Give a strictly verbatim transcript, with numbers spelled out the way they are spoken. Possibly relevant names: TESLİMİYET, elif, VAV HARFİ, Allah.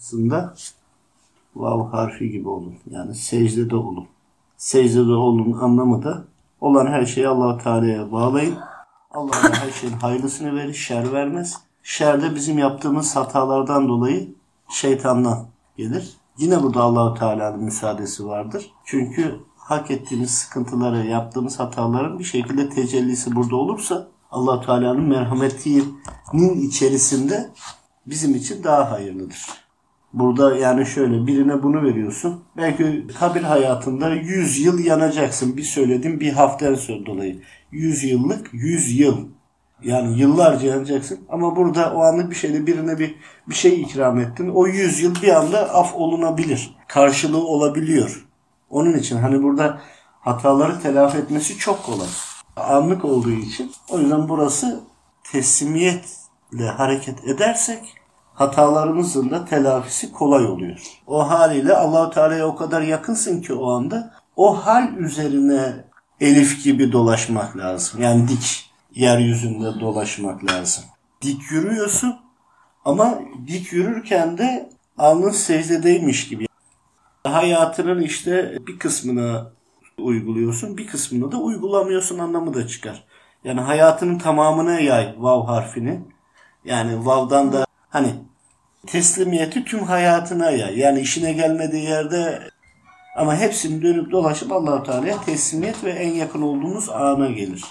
aslında vav harfi gibi olun. Yani secdede olun. Secdede olun anlamı da olan her şeyi Allah-u Teala'ya bağlayın. Allah her şeyin hayırlısını verir, şer vermez. Şer de bizim yaptığımız hatalardan dolayı şeytandan gelir. Yine burada Allah-u Teala'nın müsaadesi vardır. Çünkü hak ettiğimiz sıkıntılara, yaptığımız hataların bir şekilde tecellisi burada olursa Allah-u Teala'nın merhametinin içerisinde bizim için daha hayırlıdır. Burada yani şöyle birine bunu veriyorsun. Belki kabir hayatında yüz yıl yanacaksın. Bir söyledim bir haftadan sonra dolayı. yüz yıllık yüz yıl. Yani yıllarca yanacaksın. Ama burada o anlık bir şeyde birine bir, bir şey ikram ettin. O yüz yıl bir anda af olunabilir. Karşılığı olabiliyor. Onun için hani burada hataları telafi etmesi çok kolay. Anlık olduğu için. O yüzden burası teslimiyetle hareket edersek hatalarımızın da telafisi kolay oluyor. O haliyle Allah-u Teala'ya o kadar yakınsın ki o anda o hal üzerine elif gibi dolaşmak lazım. Yani dik yeryüzünde dolaşmak lazım. Dik yürüyorsun ama dik yürürken de alnın secdedeymiş gibi. Hayatının işte bir kısmına uyguluyorsun, bir kısmına da uygulamıyorsun anlamı da çıkar. Yani hayatının tamamına yay vav harfini. Yani vav'dan da hani teslimiyeti tüm hayatına ya. Yani işine gelmediği yerde ama hepsini dönüp dolaşıp Allah-u Teala'ya teslimiyet ve en yakın olduğumuz ana gelir.